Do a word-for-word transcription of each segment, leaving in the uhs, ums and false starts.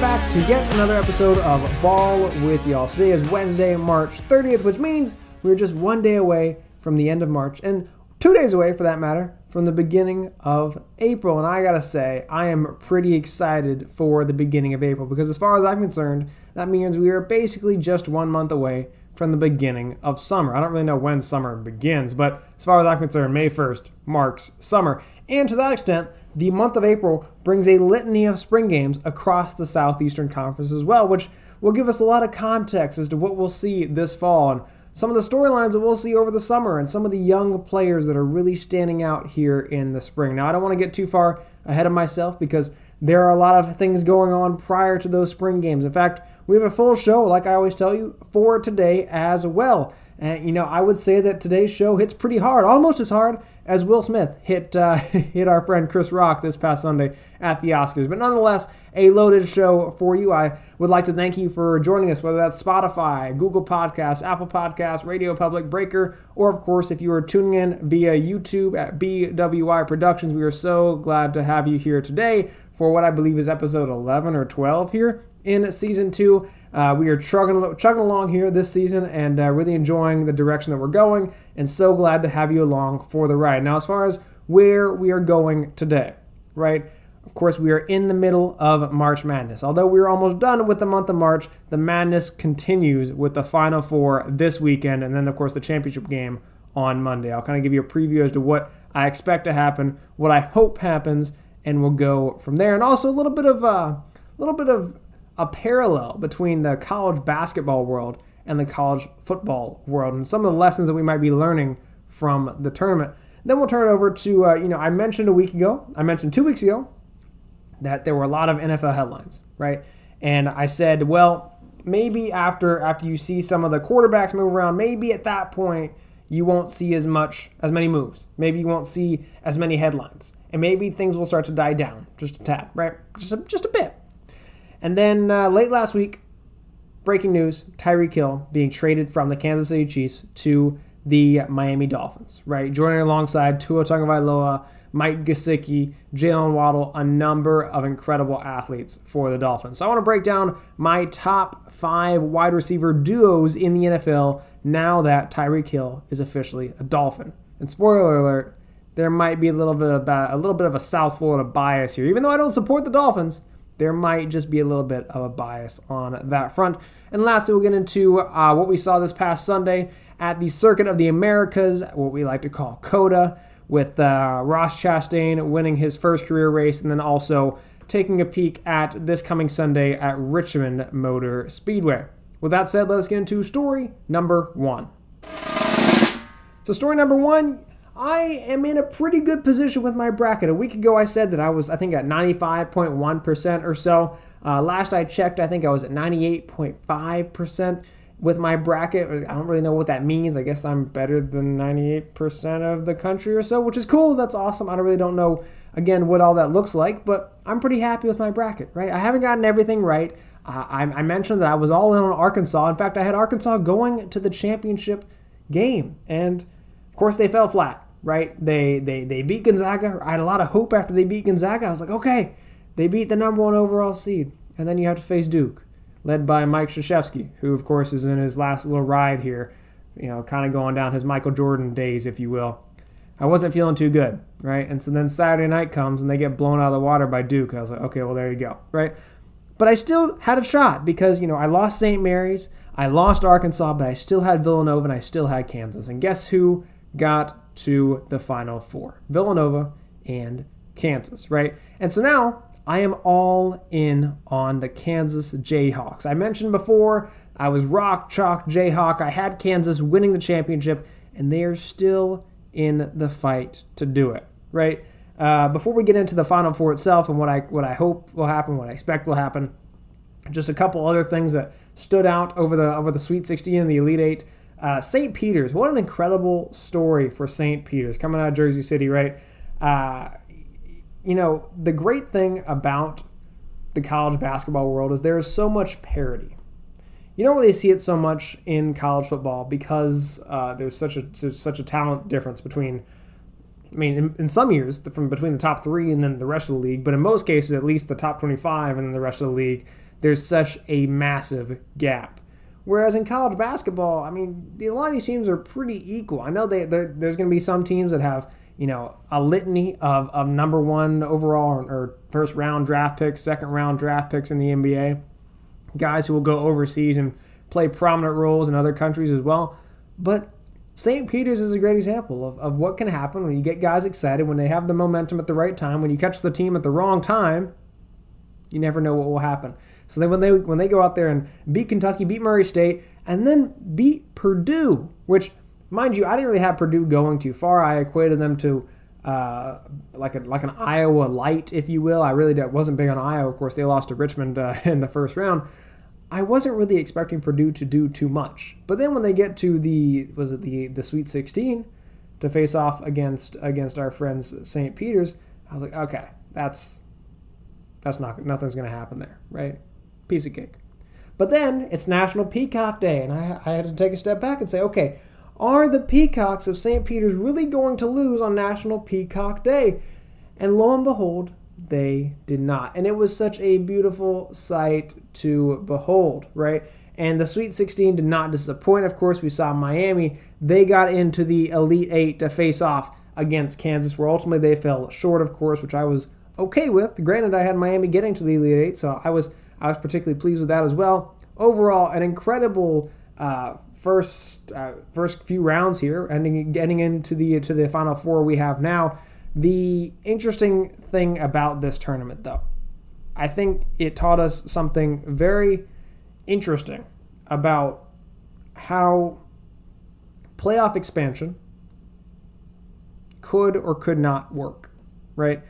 back to yet another episode of Ball with Y'all. Today is Wednesday, March thirtieth, which means we're just one day away from the end of March, and two days away, for that matter, from the beginning of April. And I gotta say, I am pretty excited for the beginning of April, because as far as I'm concerned, that means we are basically just one month away from the beginning of summer. I don't really know when summer begins, but as far as I'm concerned, May first marks summer. And to that extent, the month of April brings a litany of spring games across the Southeastern Conference as well, which will give us a lot of context as to what we'll see this fall and some of the storylines that we'll see over the summer and some of the young players that are really standing out here in the spring. Now, I don't want to get too far ahead of myself because there are a lot of things going on prior to those spring games. In fact, we have a full show, like I always tell you, for today as well. And, you know, I would say that today's show hits pretty hard, almost as hard as Will Smith hit uh, hit our friend Chris Rock this past Sunday at the Oscars. But nonetheless, a loaded show for you. I would like to thank you for joining us, whether that's Spotify, Google Podcasts, Apple Podcasts, Radio Public, Breaker, or, of course, if you are tuning in via YouTube at B W I Productions. We are so glad to have you here today for what I believe is episode eleven or twelve here in season two. Uh, we are chugging, chugging along here this season and uh, really enjoying the direction that we're going, and so glad to have you along for the ride. Now, as far as where we are going today, right? Of course, we are in the middle of March Madness. Although we're almost done with the month of March, the madness continues with the Final Four this weekend, and then, of course, the championship game on Monday. I'll kind of give you a preview as to what I expect to happen, what I hope happens, and we'll go from there. And also a little bit of a uh, little bit of a parallel between the college basketball world and the college football world, and some of the lessons that we might be learning from the tournament. Then we'll turn it over to, uh, you know, I mentioned a week ago, I mentioned two weeks ago, that there were a lot of N F L headlines, right? And I said, well, maybe after after you see some of the quarterbacks move around, maybe at that point you won't see as much, as many moves. Maybe you won't see as many headlines. And maybe things will start to die down just a tad, right? Just a, just a bit. And then uh, late last week, breaking news, Tyreek Hill being traded from the Kansas City Chiefs to the Miami Dolphins, right? Joining alongside Tua Tagovailoa, Mike Gesicki, Jaylen Waddle, a number of incredible athletes for the Dolphins. So I want to break down my top five wide receiver duos in the N F L now that Tyreek Hill is officially a Dolphin. And spoiler alert, there might be a little bit of a, a little bit of a South Florida bias here. Even though I don't support the Dolphins, there might just be a little bit of a bias on that front. And lastly, we'll get into uh, what we saw this past Sunday at the Circuit of the Americas, what we like to call COTA, with uh, Ross Chastain winning his first career race, and then also taking a peek at this coming Sunday at Richmond Motor Speedway. With that said, let us get into story number one. So story number one, I am in a pretty good position with my bracket. A week ago, I said that I was, I think, at ninety-five point one percent or so. Uh, last I checked, I think I was at ninety-eight point five percent with my bracket. I don't really know what that means. I guess I'm better than ninety-eight percent of the country or so, which is cool. That's awesome. I really don't know, again, what all that looks like, but I'm pretty happy with my bracket, right? I haven't gotten everything right. Uh, I, I mentioned that I was all in on Arkansas. In fact, I had Arkansas going to the championship game, and of course, they fell flat, right? They they they beat Gonzaga. I had a lot of hope after they beat Gonzaga. I was like, okay, they beat the number one overall seed. And then you have to face Duke, led by Mike Krzyzewski, who, of course, is in his last little ride here, you know, kind of going down his Michael Jordan days, if you will. I wasn't feeling too good, right? And so then Saturday night comes, and they get blown out of the water by Duke. I was like, okay, well, there you go, right? But I still had a shot because, you know, I lost Saint Mary's, I lost Arkansas, but I still had Villanova, and I still had Kansas. And guess who got to the Final Four? Villanova and Kansas, right? And so now I am all in on the Kansas Jayhawks. I mentioned before I was rock, chalk, Jayhawk. I had Kansas winning the championship, and they are still in the fight to do it, right? Uh, before we get into the Final Four itself and what I what I hope will happen, what I expect will happen, just a couple other things that stood out over the over the Sweet sixteen and the Elite Eight. Uh, Saint Peter's, what an incredible story for Saint Peter's, coming out of Jersey City, right? Uh, you know, the great thing about the college basketball world is there is so much parity. You don't really see it so much in college football because uh, there's such a there's such a talent difference between, I mean, in, in some years, from between the top three and then the rest of the league, but in most cases, at least the top twenty-five and then the rest of the league, there's such a massive gap. Whereas in college basketball, I mean, a lot of these teams are pretty equal. I know they there's going to be some teams that have, you know, a litany of, of number one overall or, or first round draft picks, second round draft picks in the N B A, guys who will go overseas and play prominent roles in other countries as well. But Saint Peter's is a great example of, of what can happen when you get guys excited, when they have the momentum at the right time. When you catch the team at the wrong time, you never know what will happen. So then when they when they go out there and beat Kentucky, beat Murray State, and then beat Purdue, which, mind you, I didn't really have Purdue going too far. I equated them to uh, like a, like an Iowa light, if you will. I really did, wasn't big on Iowa. Of course, they lost to Richmond uh, in the first round. I wasn't really expecting Purdue to do too much. But then when they get to the was it the the Sweet sixteen to face off against against our friends Saint Peter's, I was like, okay, that's that's not nothing's going to happen there, right? Piece of cake. But then it's National Peacock Day, and I, I had to take a step back and say, okay, are the Peacocks of Saint Peter's really going to lose on National Peacock Day? And lo and behold, they did not. And it was such a beautiful sight to behold, right? And the Sweet sixteen did not disappoint. Of course, we saw Miami. They got into the Elite Eight to face off against Kansas, where ultimately they fell short, of course, which I was okay with. Granted, I had Miami getting to the Elite Eight, so I was I was particularly pleased with that as well. Overall, an incredible uh, first uh, first few rounds here, ending getting into the to the Final Four we have now. The interesting thing about this tournament, though, I think it taught us something very interesting about how playoff expansion could or could not work, right?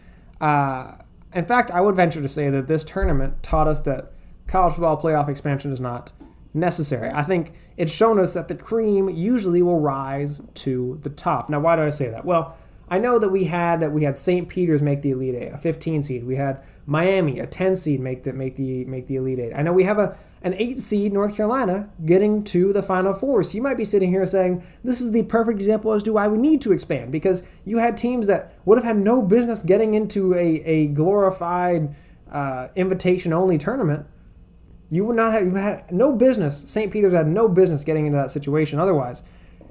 Uh, In fact, I would venture to say that this tournament taught us that college football playoff expansion is not necessary. I think it's shown us that the cream usually will rise to the top. Now, why do I say that? Well, I know that we had we had Saint Peter's make the Elite Eight, a fifteen seed. We had Miami, a ten seed, make the make the make the Elite Eight. I know we have a an eight seed, North Carolina, getting to the Final Four. So you might be sitting here saying this is the perfect example as to why we need to expand, because you had teams that would have had no business getting into a a glorified uh, invitation only tournament. You would not have you had no business. Saint Peter's had no business getting into that situation otherwise.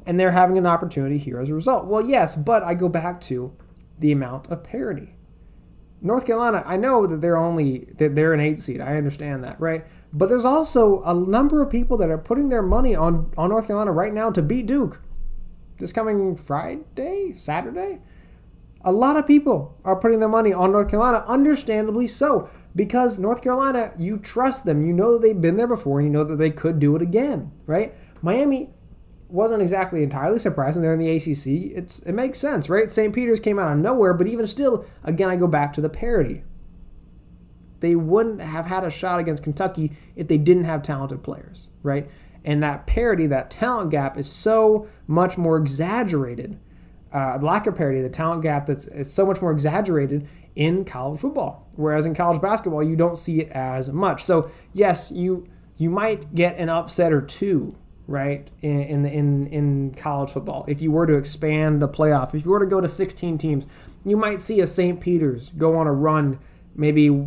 And they're having an opportunity here as a result. Well, yes, but I go back to the amount of parity. North Carolina, I know that they're only that they're an eight seed. I understand that, right? But there's also a number of people that are putting their money on, on North Carolina right now to beat Duke. This coming Friday, Saturday, a lot of people are putting their money on North Carolina, understandably so, because North Carolina, you trust them. You know that they've been there before, and you know that they could do it again, right? Miami wasn't exactly entirely surprising. They're in the A C C. It's it makes sense, right? Saint Peter's came out of nowhere, but even still, again, I go back to the parity. They wouldn't have had a shot against Kentucky if they didn't have talented players, right? And that parity, that talent gap, is so much more exaggerated. Uh, lack of parity, the talent gap, that's is so much more exaggerated in college football, whereas in college basketball, you don't see it as much. So yes, you you might get an upset or two, right, in in in college football. If you were to expand the playoff, if you were to go to sixteen teams, you might see a Saint Peter's go on a run, maybe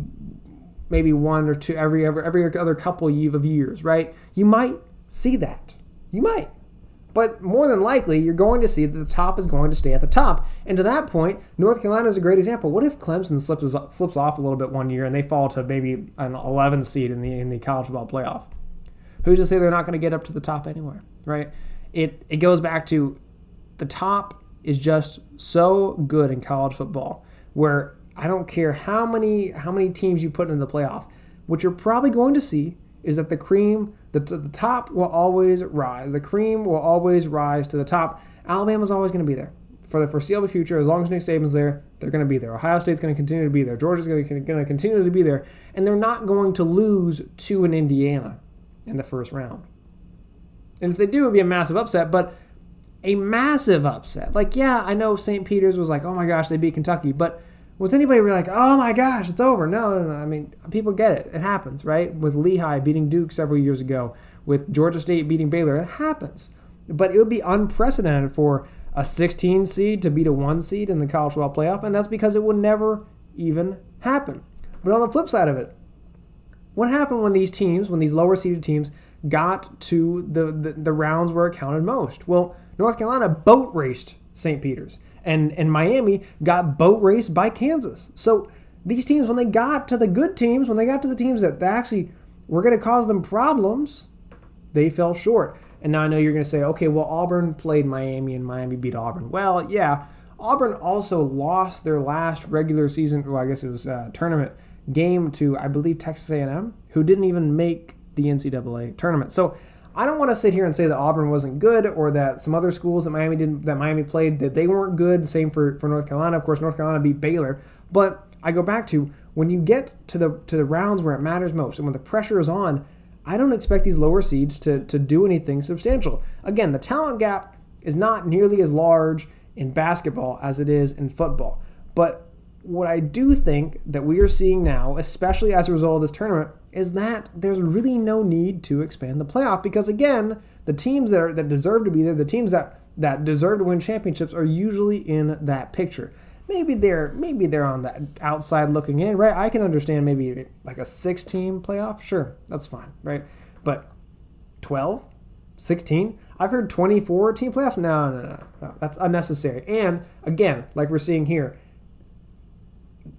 maybe one or two every every, every other couple of years, right? You might see that. You might. But more than likely, you're going to see that the top is going to stay at the top. And to that point, North Carolina is a great example. What if Clemson slips slips off a little bit one year and they fall to maybe an eleven seed in the in the college football playoff? Who's to say they're not going to get up to the top anywhere, right? It it goes back to the top is just so good in college football, where I don't care how many how many teams you put into the playoff. What you're probably going to see is that the cream, the, the top will always rise. The cream will always rise to the top. Alabama's always going to be there. For the foreseeable future, as long as Nick Saban's there, they're going to be there. Ohio State's going to continue to be there. Georgia's going to continue to be there. And they're not going to lose to an Indiana in the first round. And if they do, it would be a massive upset, but a massive upset. Like, yeah, I know Saint Peter's was like, oh my gosh, they beat Kentucky, but was anybody really like, oh my gosh, it's over? No, no, no. I mean, people get it. It happens, right? With Lehigh beating Duke several years ago, with Georgia State beating Baylor, it happens. But it would be unprecedented for a sixteen seed to beat a one seed in the college football playoff, and that's because it would never even happen. But on the flip side of it, What happened when these teams, when these lower-seeded teams, got to the, the, the rounds where it counted most? Well, North Carolina boat raced Saint Peter's, and, and Miami got boat raced by Kansas. So these teams, when they got to the good teams, when they got to the teams that actually were going to cause them problems, they fell short. And now I know you're going to say, okay, well, Auburn played Miami and Miami beat Auburn. Well, yeah, Auburn also lost their last regular season, well, I guess it was a tournament game to, I believe, Texas A and M, who didn't even make the N C double A tournament. So I don't want to sit here and say that Auburn wasn't good or that some other schools that Miami didn't, that Miami played, that they weren't good. Same for, for North Carolina. Of course, North Carolina beat Baylor. But I go back to when you get to the to the rounds where it matters most and when the pressure is on, I don't expect these lower seeds to, to do anything substantial. Again, the talent gap is not nearly as large in basketball as it is in football. But what I do think that we are seeing now, especially as a result of this tournament, is that there's really no need to expand the playoff because, again, the teams that are that deserve to be there, the teams that, that deserve to win championships are usually in that picture. Maybe they're maybe they're on the outside looking in, right? I can understand maybe like a six-team playoff. Sure, that's fine, right? But twelve, sixteen? I've heard twenty-four-team playoffs. No, no, no, no. That's unnecessary. And, again, like we're seeing here,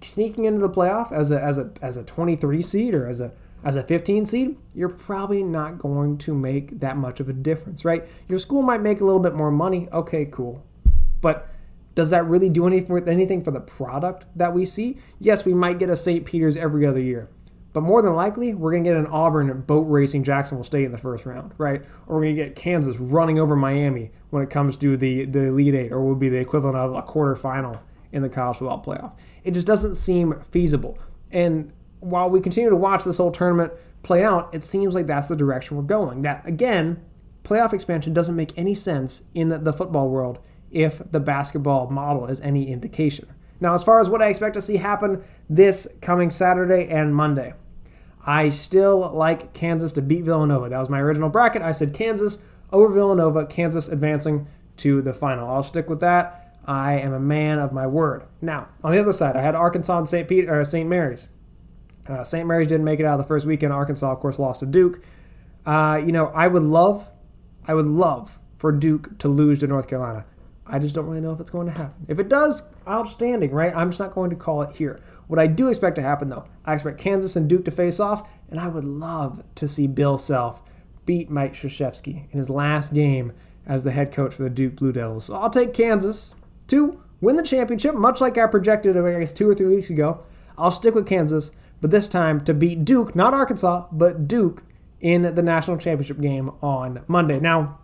sneaking into the playoff as a as a as a twenty-three seed or as a as a fifteen seed, you're probably not going to make that much of a difference, right? Your school might make a little bit more money. Okay, cool. But does that really do anything anything for the product that we see? Yes, we might get a Saint Peter's every other year, but more than likely, we're going to get an Auburn boat racing Jacksonville State in the first round, right? Or we're going to get Kansas running over Miami when it comes to the the Elite Eight, or will be the equivalent of a quarterfinal in the college football playoff. It just doesn't seem feasible. And while we continue to watch this whole tournament play out, it seems like that's the direction we're going. That, again, playoff expansion doesn't make any sense in the football world if the basketball model is any indication. Now, as far as what I expect to see happen this coming Saturday and Monday, I still like Kansas to beat Villanova. That was my original bracket. I said Kansas over Villanova, Kansas advancing to the final. I'll stick with that. I am a man of my word. Now, on the other side, I had Arkansas and Saint Pete, or Saint Mary's. Uh, Saint Mary's didn't make it out of the first weekend. Arkansas, of course, lost to Duke. Uh, you know, I would love, I would love for Duke to lose to North Carolina. I just don't really know if it's going to happen. If it does, outstanding, right? I'm just not going to call it here. What I do expect to happen, though, I expect Kansas and Duke to face off, and I would love to see Bill Self beat Mike Krzyzewski in his last game as the head coach for the Duke Blue Devils. So I'll take Kansas to win the championship, much like I projected, I guess, two or three weeks ago. I'll stick with Kansas, but this time to beat Duke, not Arkansas, but Duke in the national championship game on Monday. Now,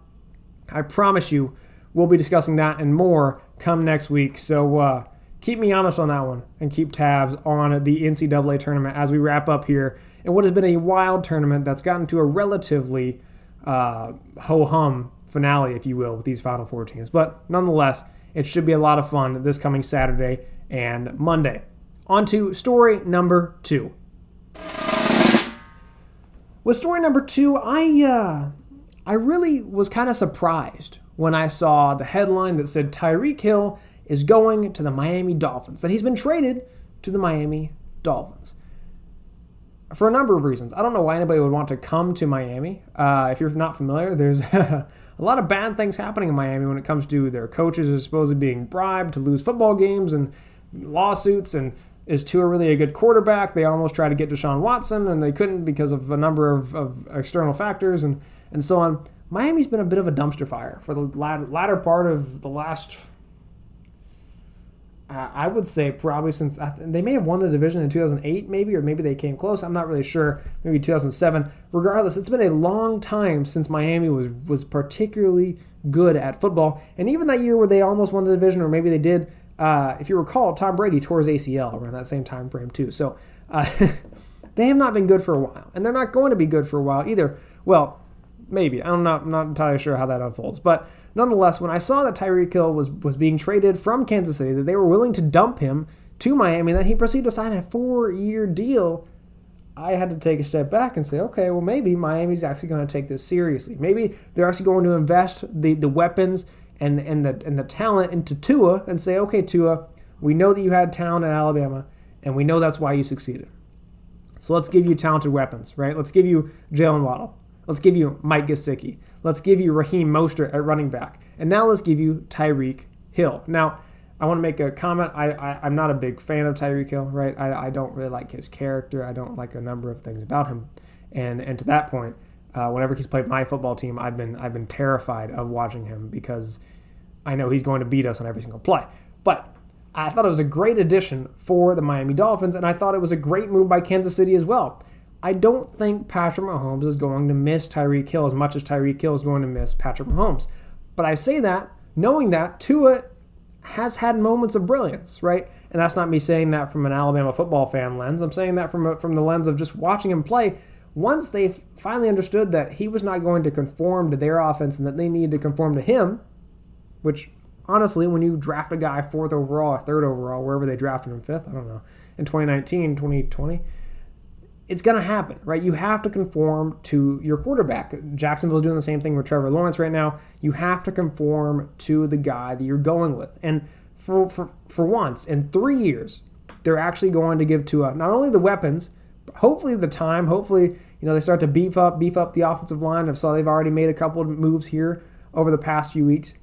I promise you, we'll be discussing that and more come next week. So uh, keep me honest on that one and keep tabs on the N C double A tournament as we wrap up here in what has been a wild tournament that's gotten to a relatively uh, ho-hum finale, if you will, with these Final Four teams. But nonetheless, it should be a lot of fun this coming Saturday and Monday. On to story number two. With story number two, I uh, I really was kind of surprised when I saw the headline that said Tyreek Hill is going to the Miami Dolphins, that he's been traded to the Miami Dolphins. For a number of reasons. I don't know why anybody would want to come to Miami. Uh, if you're not familiar, there's a lot of bad things happening in Miami when it comes to their coaches are supposedly being bribed to lose football games and lawsuits, and is Tua really a good quarterback? They almost tried to get Deshaun Watson, and they couldn't because of a number of, of external factors and, and so on. Miami's been a bit of a dumpster fire for the latter, latter part of the last, uh, I would say probably since, I th- they may have won the division in two thousand eight maybe, or maybe they came close. I'm not really sure. Maybe two thousand seven Regardless, it's been a long time since Miami was, was particularly good at football. And even that year where they almost won the division, or maybe they did, uh, if you recall, Tom Brady tore his A C L around that same time frame too. So uh, they have not been good for a while, and they're not going to be good for a while either. Well, maybe. I'm not I'm not entirely sure how that unfolds. But nonetheless, when I saw that Tyreek Hill was, was being traded from Kansas City, that they were willing to dump him to Miami, and that he proceeded to sign a four-year deal, I had to take a step back and say, okay, well, maybe Miami's actually going to take this seriously. Maybe they're actually going to invest the, the weapons and, and, the, and the talent into Tua and say, okay, Tua, we know that you had talent at Alabama, and we know that's why you succeeded. So let's give you talented weapons, right? Let's give you Jaylen Waddle. Let's give you Mike Gesicki. Let's give you Raheem Mostert at running back. And now let's give you Tyreek Hill. Now, I want to make a comment. I, I, I'm not a big fan of Tyreek Hill, right? I, I don't really like his character. I don't like a number of things about him. And and to that point, uh, whenever he's played my football team, I've been I've been terrified of watching him because I know he's going to beat us on every single play. But I thought it was a great addition for the Miami Dolphins, and I thought it was a great move by Kansas City as well. I don't think Patrick Mahomes is going to miss Tyreek Hill as much as Tyreek Hill is going to miss Patrick Mahomes. But I say that knowing that Tua has had moments of brilliance, right? And that's not me saying that from an Alabama football fan lens. I'm saying that from, from the lens of just watching him play. Once they finally understood that he was not going to conform to their offense and that they needed to conform to him, which... honestly, when you draft a guy fourth overall or third overall, wherever they drafted him fifth, I don't know, in twenty nineteen, twenty twenty, it's going to happen, right? You have to conform to your quarterback. Jacksonville's doing the same thing with Trevor Lawrence right now. You have to conform to the guy that you're going with. And for for, for once, in three years, they're actually going to give Tua not only the weapons, but hopefully the time, hopefully, you know, they start to beef up, beef up the offensive line. I saw they've already made a couple of moves here over the past few weeks.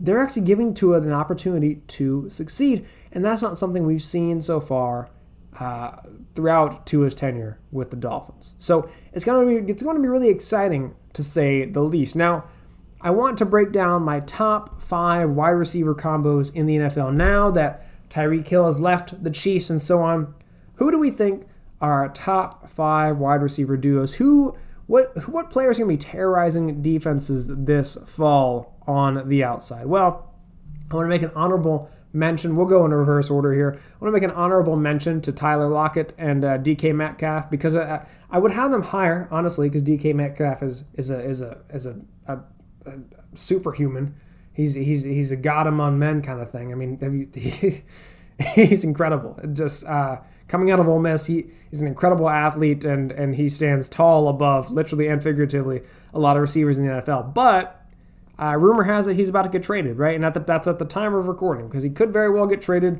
They're actually giving Tua an opportunity to succeed, and that's not something we've seen so far uh, throughout Tua's tenure with the Dolphins. So it's going to be it's going to be really exciting, to say the least. Now, I want to break down my top five wide receiver combos in the N F L now that Tyreek Hill has left the Chiefs and so on. Who do we think are our top five wide receiver duos? Who what what players are going to be terrorizing defenses this fall on the outside? Well, I want to make an honorable mention. We'll go in reverse order here. I want to make an honorable mention to Tyler Lockett and uh, D K Metcalf, because I, I would have them higher, honestly, because D K Metcalf is is a is a is a, a, a superhuman. He's he's he's a god among men kind of thing. I mean, have you, he, he's incredible. Just uh, coming out of Ole Miss, he is an incredible athlete, and and he stands tall above, literally and figuratively, a lot of receivers in the N F L. But Uh, rumor has it he's about to get traded, right? And at the, that's at the time of recording, because he could very well get traded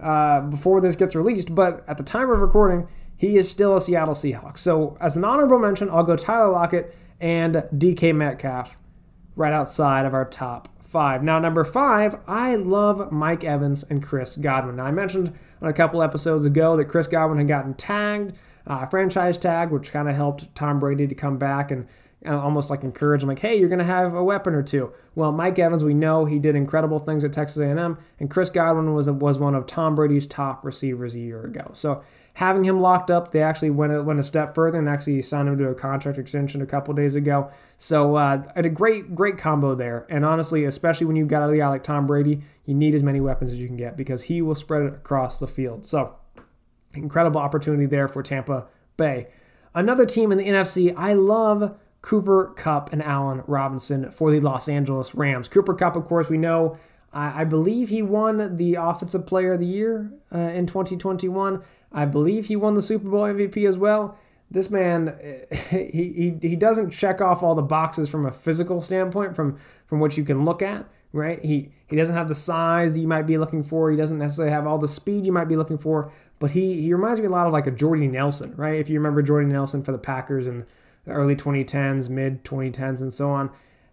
uh, before this gets released. But at the time of recording, he is still a Seattle Seahawk. So as an honorable mention, I'll go Tyler Lockett and D K Metcalf right outside of our top five. Now, number five, I love Mike Evans and Chris Godwin. Now, I mentioned on a couple episodes ago that Chris Godwin had gotten tagged, uh, franchise tag, which kind of helped Tom Brady to come back and And almost like encourage him, like, hey, you're going to have a weapon or two. Well, Mike Evans, we know he did incredible things at Texas A and M, and Chris Godwin was was one of Tom Brady's top receivers a year ago. So having him locked up, they actually went, went a step further and actually signed him to a contract extension a couple days ago. So uh, a great, great combo there. And honestly, especially when you've got a guy like Tom Brady, you need as many weapons as you can get because he will spread it across the field. So incredible opportunity there for Tampa Bay. Another team in the N F C, I love Cooper Kupp and Allen Robinson for the Los Angeles Rams. Cooper Kupp, of course, we know, I, I believe he won the Offensive Player of the Year uh, in twenty twenty-one. I believe he won the Super Bowl M V P as well. This man, he, he he doesn't check off all the boxes from a physical standpoint, from, from what you can look at, right? He, he doesn't have the size that you might be looking for. He doesn't necessarily have all the speed you might be looking for, but he, he reminds me a lot of like a Jordy Nelson, right? If you remember Jordy Nelson for the Packers and the early twenty tens, mid twenty tens, and so on.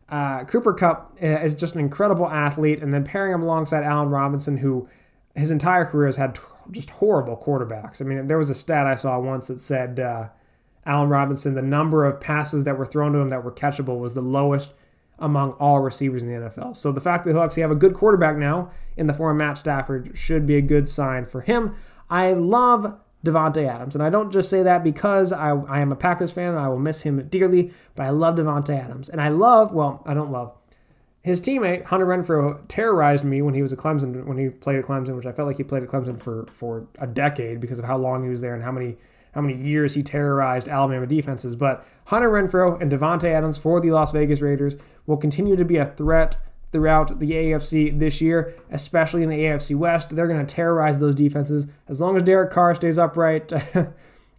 Uh, Cooper Kupp is just an incredible athlete, and then pairing him alongside Allen Robinson, who his entire career has had just horrible quarterbacks. I mean, there was a stat I saw once that said uh, Allen Robinson, the number of passes that were thrown to him that were catchable was the lowest among all receivers in the N F L. So the fact that he'll actually have a good quarterback now in the form of Matt Stafford should be a good sign for him. I love Davante Adams. And I don't just say that because I, I am a Packers fan and I will miss him dearly, but I love Davante Adams. And I love, well, I don't love, his teammate, Hunter Renfrow, terrorized me when he was at Clemson, when he played at Clemson, which I felt like he played at Clemson for, for a decade because of how long he was there and how many how many years he terrorized Alabama defenses. But Hunter Renfrow and Davante Adams for the Las Vegas Raiders will continue to be a threat throughout the A F C this year, especially in the A F C West. They're going to terrorize those defenses. As long as Derek Carr stays upright,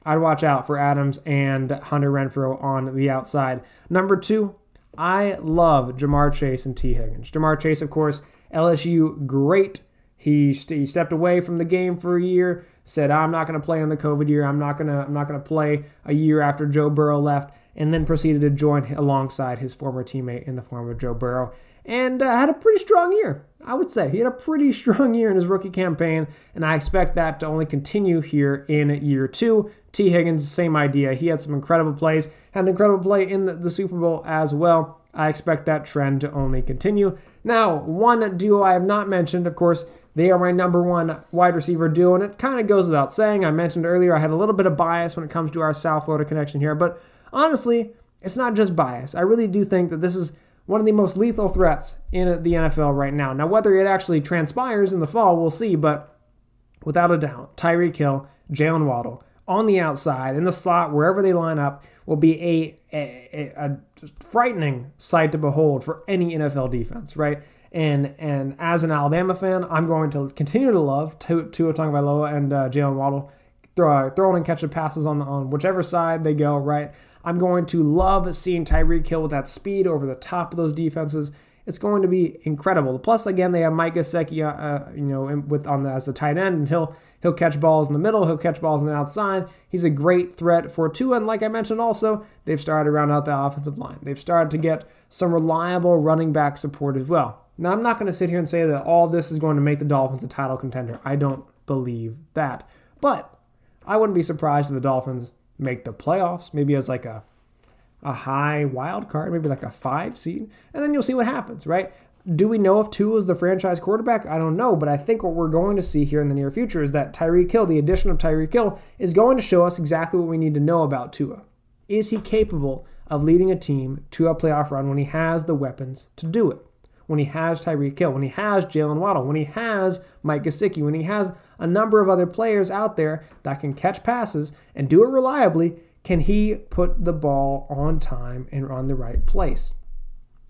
I'd watch out for Adams and Hunter Renfrow on the outside. Number two, I love Ja'Marr Chase and T. Higgins. Ja'Marr Chase, of course, L S U, great. He, st- he stepped away from the game for a year, said, I'm not going to play in the COVID year. I'm not going to I'm not going to play a year after Joe Burrow left, and then proceeded to join alongside his former teammate in the form of Joe Burrow, and uh, had a pretty strong year, I would say. He had a pretty strong year in his rookie campaign, and I expect that to only continue here in year two. T. Higgins, same idea. He had some incredible plays, had an incredible play in the, the Super Bowl as well. I expect that trend to only continue. Now, one duo I have not mentioned, of course, they are my number one wide receiver duo, and it kind of goes without saying. I mentioned earlier I had a little bit of bias when it comes to our South Florida connection here, but honestly, it's not just bias. I really do think that this is one of the most lethal threats in the N F L right now. Now, whether it actually transpires in the fall, we'll see, but without a doubt, Tyreek Hill, Jaylen Waddle, on the outside, in the slot, wherever they line up, will be a, a, a, a frightening sight to behold for any N F L defense, right? And and as an Alabama fan, I'm going to continue to love Tua Tagovailoa and uh, Jaylen Waddle, throw, throwing and catching passes on, the, on whichever side they go, right? I'm going to love seeing Tyreek Hill with that speed over the top of those defenses. It's going to be incredible. Plus, again, they have Mike Gesicki, uh, you know, with on the, as the tight end, and he'll he'll catch balls in the middle. He'll catch balls on the outside. He's a great threat for Tua. And like I mentioned, also they've started to round out the offensive line. They've started to get some reliable running back support as well. Now, I'm not going to sit here and say that all this is going to make the Dolphins a title contender. I don't believe that, but I wouldn't be surprised if the Dolphins make the playoffs, maybe as like a a high wild card, maybe like a five seed, and then you'll see what happens, right? Do we know if Tua is the franchise quarterback? I don't know, but I think what we're going to see here in the near future is that Tyreek Hill, the addition of Tyreek Hill, is going to show us exactly what we need to know about Tua. Is he capable of leading a team to a playoff run when he has the weapons to do it? When he has Tyreek Hill, when he has Jaylen Waddle, when he has Mike Gesicki, when he has a number of other players out there that can catch passes and do it reliably, can he put the ball on time and on the right place?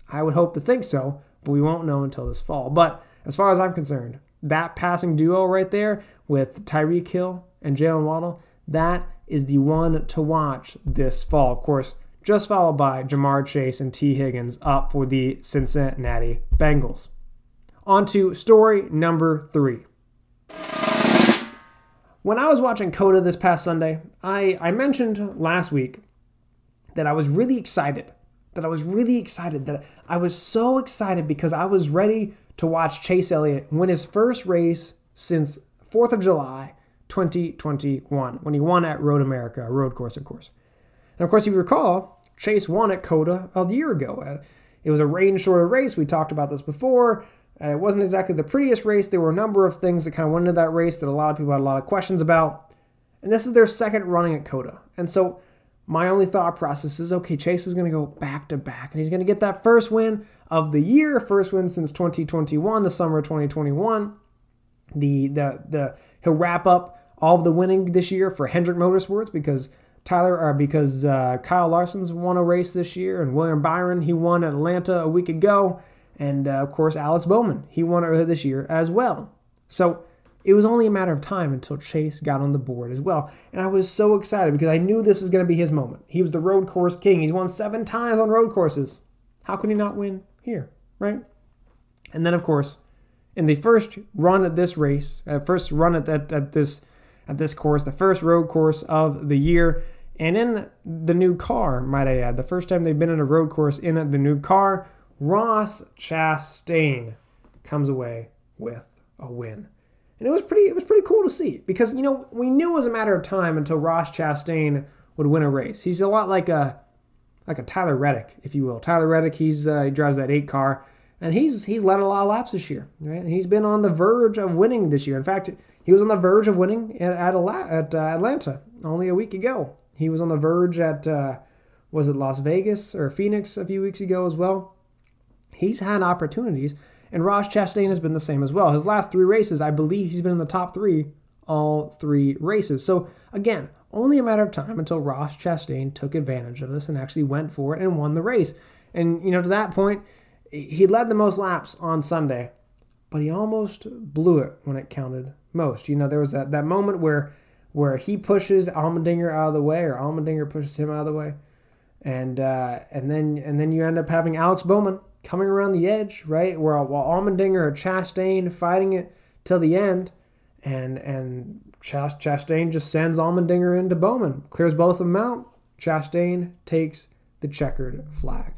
I would hope to think so, but we won't know until this fall. But as far as I'm concerned, that passing duo right there with Tyreek Hill and Jaylen Waddle, that is the one to watch this fall. Of course, just followed by Ja'Marr Chase and T. Higgins up for the Cincinnati Bengals. On to story number three. When I was watching CODA this past Sunday, I, I mentioned last week that I was really excited, that I was really excited, that I was so excited because I was ready to watch Chase Elliott win his first race since fourth of July, twenty twenty-one, when he won at Road America, a road course, of course. And of course, if you recall, Chase won at CODA a year ago. It was a rain-shorter race. We talked about this before. It wasn't exactly the prettiest race. There were a number of things that kind of went into that race that a lot of people had a lot of questions about. And this is their second running at CODA. And so my only thought process is, okay, Chase is going to go back-to-back, and he's going to get that first win of the year, first win since twenty twenty-one, the summer of twenty twenty-one. The the the He'll wrap up all of the winning this year for Hendrick Motorsports because... Tyler, or because uh, Kyle Larson's won a race this year, and William Byron, he won at Atlanta a week ago, and uh, of course Alex Bowman, he won earlier this year as well. So it was only a matter of time until Chase got on the board as well, and I was so excited because I knew this was going to be his moment. He was the road course king. He's won seven times on road courses. How can he not win here, right? And then of course, in the first run at this race, uh, first run at, at at this at this course, the first road course of the year. And in the new car, might I add, the first time they've been in a road course in the new car, Ross Chastain comes away with a win. And it was pretty it was pretty cool to see because, you know, we knew it was a matter of time until Ross Chastain would win a race. He's a lot like a like a Tyler Reddick, if you will. Tyler Reddick, he's uh, he drives that eight car, and he's he's led a lot of laps this year, right? And he's been on the verge of winning this year. In fact, he was on the verge of winning at at, at uh, Atlanta only a week ago. He was on the verge at, uh, was it Las Vegas or Phoenix a few weeks ago as well? He's had opportunities, and Ross Chastain has been the same as well. His last three races, I believe he's been in the top three all three races. So again, only a matter of time until Ross Chastain took advantage of this and actually went for it and won the race. And, you know, to that point, he led the most laps on Sunday, but he almost blew it when it counted most. You know, there was that, that moment where where he pushes Allmendinger out of the way, or Allmendinger pushes him out of the way, and uh, and then and then you end up having Alex Bowman coming around the edge, right, where while Allmendinger or Chastain fighting it till the end, And and Chast- Chastain just sends Allmendinger into Bowman, clears both of them out. Chastain takes the checkered flag.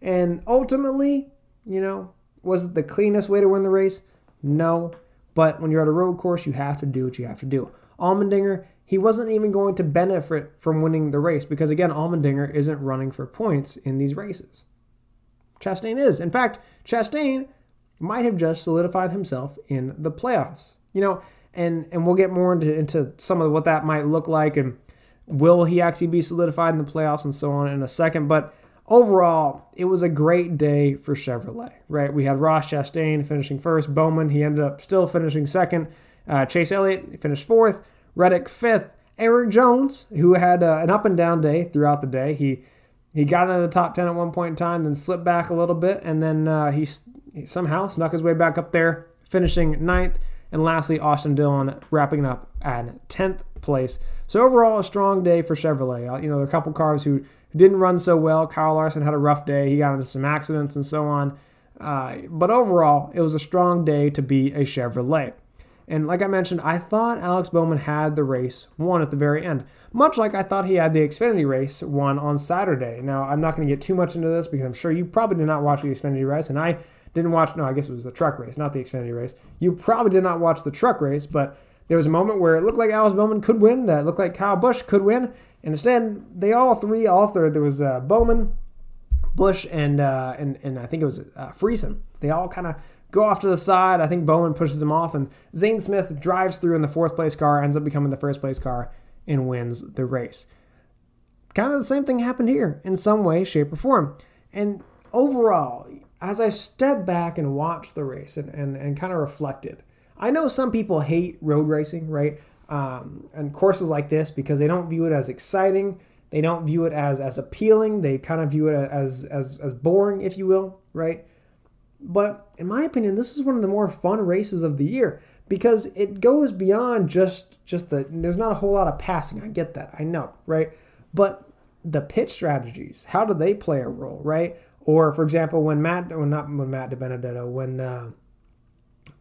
And ultimately, you know, was it the cleanest way to win the race? No. But when you're at a road course, you have to do what you have to do. Allmendinger, he wasn't even going to benefit from winning the race because, again, Allmendinger isn't running for points in these races. Chastain is. In fact, Chastain might have just solidified himself in the playoffs. You know, and, and we'll get more into, into some of what that might look like and will he actually be solidified in the playoffs and so on in a second. But overall, it was a great day for Chevrolet, right? We had Ross Chastain finishing first. Bowman, he ended up still finishing second. Uh, Chase Elliott finished fourth. Reddick fifth. Eric Jones, who had uh, an up-and-down day throughout the day. He he got into the top ten at one point in time, then slipped back a little bit, and then uh, he, he somehow snuck his way back up there, finishing ninth. And lastly, Austin Dillon wrapping up at tenth place. So overall, a strong day for Chevrolet. You know, there are a couple cars who didn't run so well. Kyle Larson had a rough day. He got into some accidents and so on. Uh, but overall, it was a strong day to be a Chevrolet. And like I mentioned, I thought Alex Bowman had the race won at the very end, much like I thought he had the Xfinity race won on Saturday. Now, I'm not going to get too much into this because I'm sure you probably did not watch the Xfinity race, and I didn't watch, no, I guess it was the truck race, not the Xfinity race. You probably did not watch the truck race, but there was a moment where it looked like Alex Bowman could win, that looked like Kyle Busch could win, and instead, they all three, all third, there was uh, Bowman, Busch, and, uh, and and I think it was uh, Friesen. They all kind of go off to the side. I think Bowman pushes him off, and Zane Smith drives through in the fourth place car, ends up becoming the first place car, and wins the race. Kind of the same thing happened here in some way, shape, or form. And overall, as I stepped back and watched the race and, and, and kind of reflected, I know some people hate road racing, right? Um, and courses like this because they don't view it as exciting. They don't view it as, as appealing. They kind of view it as, as, as boring, if you will, right? But in my opinion, this is one of the more fun races of the year because it goes beyond just, just the, there's not a whole lot of passing. I get that. I know, right? But the pitch strategies, how do they play a role, right? Or, for example, when Matt, well, not when Matt DiBenedetto, when, uh,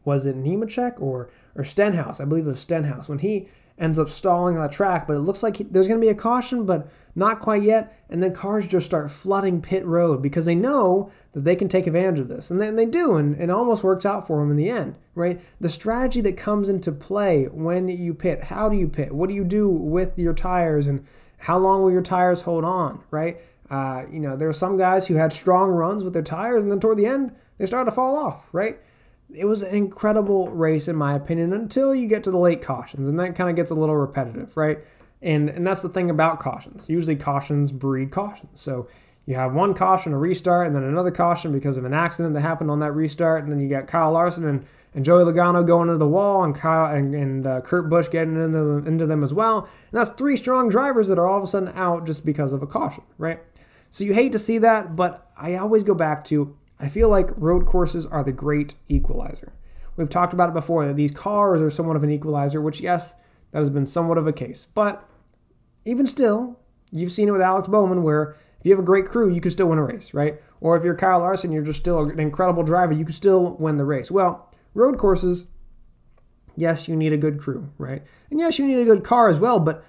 was it Nemechek or or Stenhouse? I believe it was Stenhouse. When he ends up stalling on the track, but it looks like he, there's going to be a caution, but not quite yet. And then cars just start flooding pit road because they know that they can take advantage of this. And then they do, and it almost works out for them in the end, right? The strategy that comes into play when you pit, how do you pit? What do you do with your tires and how long will your tires hold on, right? Uh, you know, there were some guys who had strong runs with their tires, and then toward the end, they started to fall off, right? It was an incredible race, in my opinion, until you get to the late cautions, and that kind of gets a little repetitive, right? And and that's the thing about cautions. Usually cautions breed cautions. So you have one caution, a restart, and then another caution because of an accident that happened on that restart, and then you got Kyle Larson and, and Joey Logano going into the wall, and Kyle and, and uh, Kurt Busch getting into, into them as well. And that's three strong drivers that are all of a sudden out just because of a caution, right? So you hate to see that, but I always go back to, I feel like road courses are the great equalizer. We've talked about it before, that these cars are somewhat of an equalizer, which, yes, that has been somewhat of a case. But even still, you've seen it with Alex Bowman, where if you have a great crew, you can still win a race, right? Or if you're Kyle Larson, you're just still an incredible driver, you can still win the race. Well, road courses, yes, you need a good crew, right? And yes, you need a good car as well, but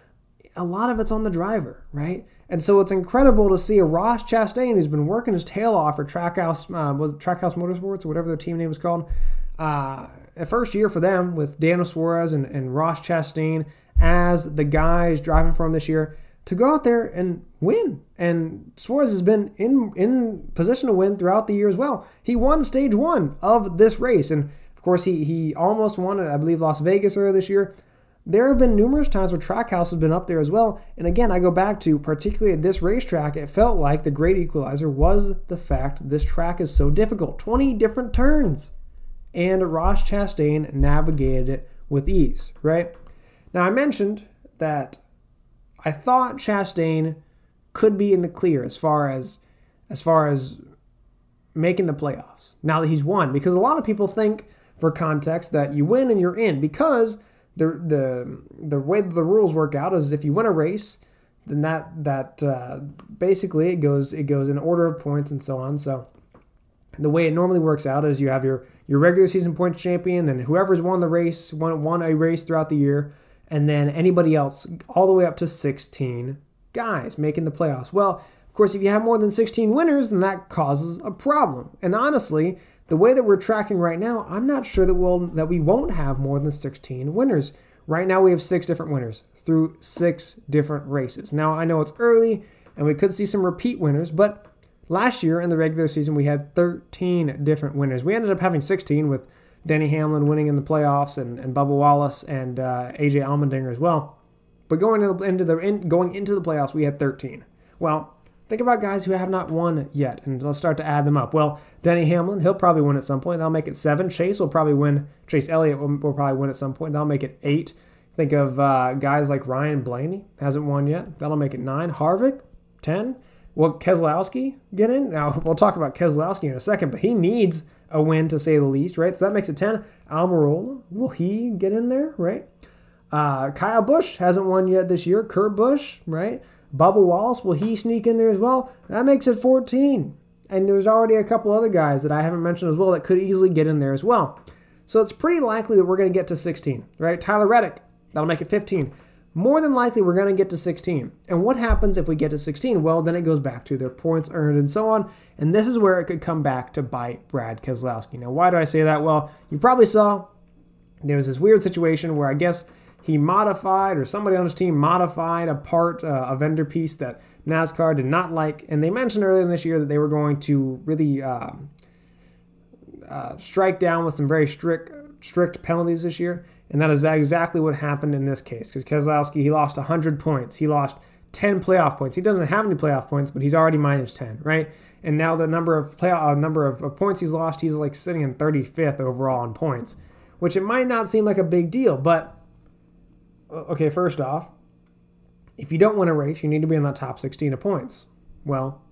a lot of it's on the driver, right? And so it's incredible to see a Ross Chastain who's been working his tail off for Trackhouse, uh, was it Trackhouse Motorsports or whatever their team name was called. Uh, a first year for them with Daniel Suarez and, and Ross Chastain as the guys driving for him this year to go out there and win. And Suarez has been in, in position to win throughout the year as well. He won stage one of this race. And of course, he, he almost won it, I believe, Las Vegas earlier this year. There have been numerous times where Trackhouse has been up there as well. And again, I go back to, particularly at this racetrack, it felt like the great equalizer was the fact this track is so difficult. twenty different turns. And Ross Chastain navigated it with ease, right? Now, I mentioned that I thought Chastain could be in the clear as far as, as far as making the playoffs now that he's won. Because a lot of people think, for context, that you win and you're in because The, the the way the rules work out is if you win a race, then that that uh, basically it goes it goes in order of points and so on. So And the way it normally works out is you have your, your regular season points champion, and whoever's won the race, won, won a race throughout the year, and then anybody else all the way up to sixteen guys making the playoffs. Well, of course, if you have more than sixteen winners, then that causes a problem. And honestly, the way that we're tracking right now, I'm not sure that we'll that we won't have more than sixteen winners. Right now, we have six different winners through six different races. Now, I know it's early, and we could see some repeat winners, but last year in the regular season, we had thirteen different winners. We ended up having sixteen with Denny Hamlin winning in the playoffs, and, and Bubba Wallace and uh, A J Allmendinger as well. But going into the in, going into the playoffs, we had thirteen. Well, think about guys who have not won yet, and let's start to add them up. Well, Denny Hamlin, he'll probably win at some point. That'll make it seven. Chase will probably win. Chase Elliott will, will probably win at some point. That'll make it eight. Think of uh, guys like Ryan Blaney, hasn't won yet. That'll make it nine. Harvick, ten. Will Keselowski get in? Now, we'll talk about Keselowski in a second, but he needs a win to say the least, right? So that makes it ten. Almirola, will he get in there, right? Uh, Kyle Busch hasn't won yet this year. Kurt Busch, right? Bubba Wallace, will he sneak in there as well? That makes it fourteen. And there's already a couple other guys that I haven't mentioned as well that could easily get in there as well. So it's pretty likely that we're going to get to sixteen, right? Tyler Reddick, that'll make it fifteen. More than likely, we're going to get to sixteen. And what happens if we get to sixteen? Well, then it goes back to their points earned and so on. And this is where it could come back to bite Brad Keselowski. Now, why do I say that? Well, you probably saw there was this weird situation where I guess he modified, or somebody on his team modified a part, uh, a vendor piece that NASCAR did not like. And they mentioned earlier this year that they were going to really uh, uh, strike down with some very strict, strict penalties this year. And that is exactly what happened in this case, because Keselowski, he lost one hundred points. He lost ten playoff points. He doesn't have any playoff points, but he's already minus ten, right? And now the number of playoff, uh, number of, of points he's lost, he's like sitting in thirty-fifth overall in points, which it might not seem like a big deal. But, okay, first off, if you don't win a race, you need to be in that top sixteen of points. Well,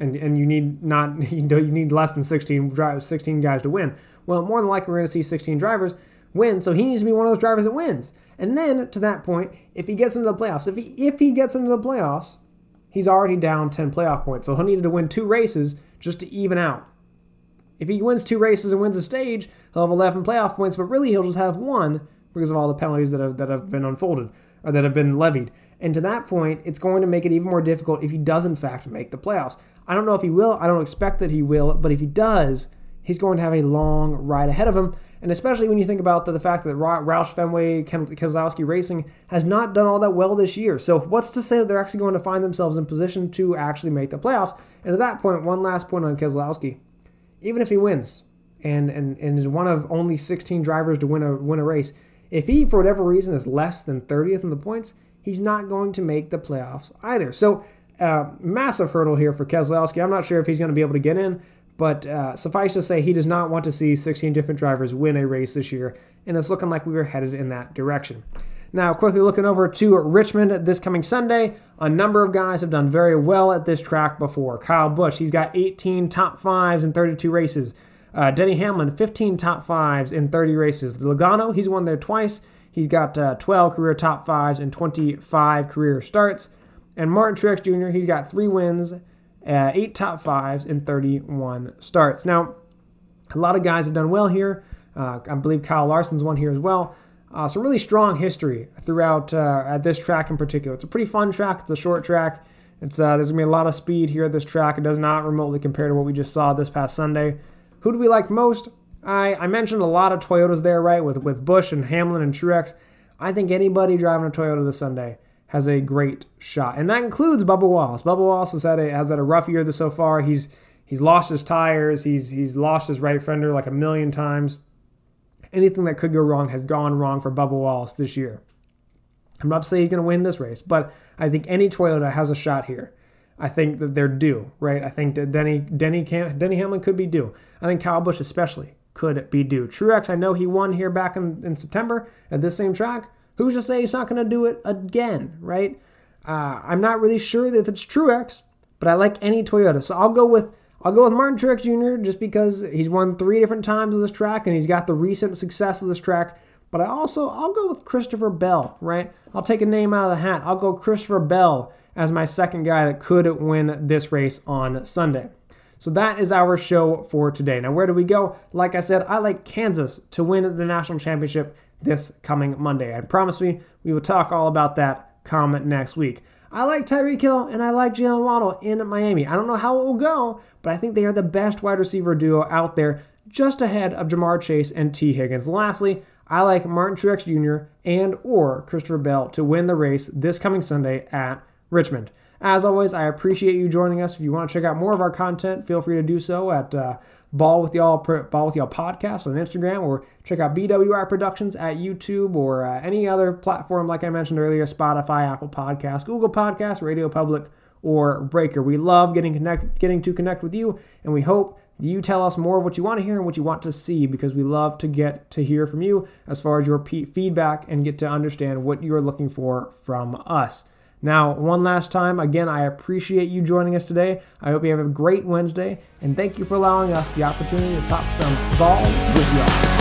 and and you need not you, know, you need less than sixteen, sixteen guys to win. Well, more than likely, we're going to see sixteen drivers win, so he needs to be one of those drivers that wins. And then, to that point, if he gets into the playoffs, if he if he gets into the playoffs, he's already down ten playoff points, so he'll need to win two races just to even out. If he wins two races and wins a stage, he'll have eleven playoff points, but really he'll just have one because of all the penalties that have that have been unfolded, or that have been levied. And to that point, it's going to make it even more difficult if he does, in fact, make the playoffs. I don't know if he will. I don't expect that he will, but if he does, he's going to have a long ride ahead of him. And especially when you think about the, the fact that Roush Fenway Keselowski Racing has not done all that well this year. So what's to say that they're actually going to find themselves in position to actually make the playoffs? And at that point, one last point on Keselowski. Even if he wins and, and, and is one of only sixteen drivers to win a win a race, if he, for whatever reason, is less than thirtieth in the points, he's not going to make the playoffs either. So uh, massive hurdle here for Keselowski. I'm not sure if he's going to be able to get in. But uh, suffice to say, he does not want to see sixteen different drivers win a race this year, and it's looking like we were headed in that direction. Now, quickly looking over to Richmond this coming Sunday, a number of guys have done very well at this track before. Kyle Busch, he's got eighteen top fives in thirty-two races. Uh, Denny Hamlin, fifteen top fives in thirty races. Logano, he's won there twice. He's got uh, twelve career top fives and twenty-five career starts. And Martin Truex Junior, he's got three wins, Uh, eight top fives and thirty-one starts. Now, a lot of guys have done well here. Uh, I believe Kyle Larson's won here as well. Uh, some really strong history throughout uh, at this track in particular. It's a pretty fun track. It's a short track. It's uh, there's going to be a lot of speed here at this track. It does not remotely compare to what we just saw this past Sunday. Who do we like most? I, I mentioned a lot of Toyotas there, right, with, with Busch and Hamlin and Truex. I think anybody driving a Toyota this Sunday has a great shot. And that includes Bubba Wallace. Bubba Wallace has had a, has had a rough year so far. He's he's lost his tires. He's he's lost his right fender like a million times. Anything that could go wrong has gone wrong for Bubba Wallace this year. I'm not to say he's going to win this race, but I think any Toyota has a shot here. I think that they're due, right? I think that Denny Denny, Cam, Denny Hamlin could be due. I think Kyle Busch especially could be due. Truex, I know he won here back in, in September at this same track. Who's to say he's not going to do it again, right? Uh, I'm not really sure if it's Truex, but I like any Toyota. So I'll go with I'll go with Martin Truex Junior just because he's won three different times of this track and he's got the recent success of this track. But I also, I'll go with Christopher Bell, right? I'll take a name out of the hat. I'll go Christopher Bell as my second guy that could win this race on Sunday. So that is our show for today. Now, where do we go? Like I said, I like Kansas to win the national championship this coming Monday. I promise we, we will talk all about that come next week. I like Tyreek Hill and I like Jaylen Waddle in Miami. I don't know how it will go, but I think they are the best wide receiver duo out there, just ahead of Ja'Marr Chase and T. Higgins. Lastly, I like Martin Truex Junior and or Christopher Bell to win the race this coming Sunday at Richmond. As always, I appreciate you joining us. If you want to check out more of our content, feel free to do so at uh, Ball With Y'all Ball With Y'all Podcast on Instagram, or check out B W R Productions at YouTube, or uh, any other platform like I mentioned earlier, Spotify, Apple Podcasts, Google Podcasts, Radio Public, or Breaker. We love getting connect, getting to connect with you, and we hope you tell us more of what you want to hear and what you want to see, because we love to get to hear from you as far as your p- feedback and get to understand what you're looking for from us. Now, one last time, again, I appreciate you joining us today. I hope you have a great Wednesday, and thank you for allowing us the opportunity to talk some ball with y'all.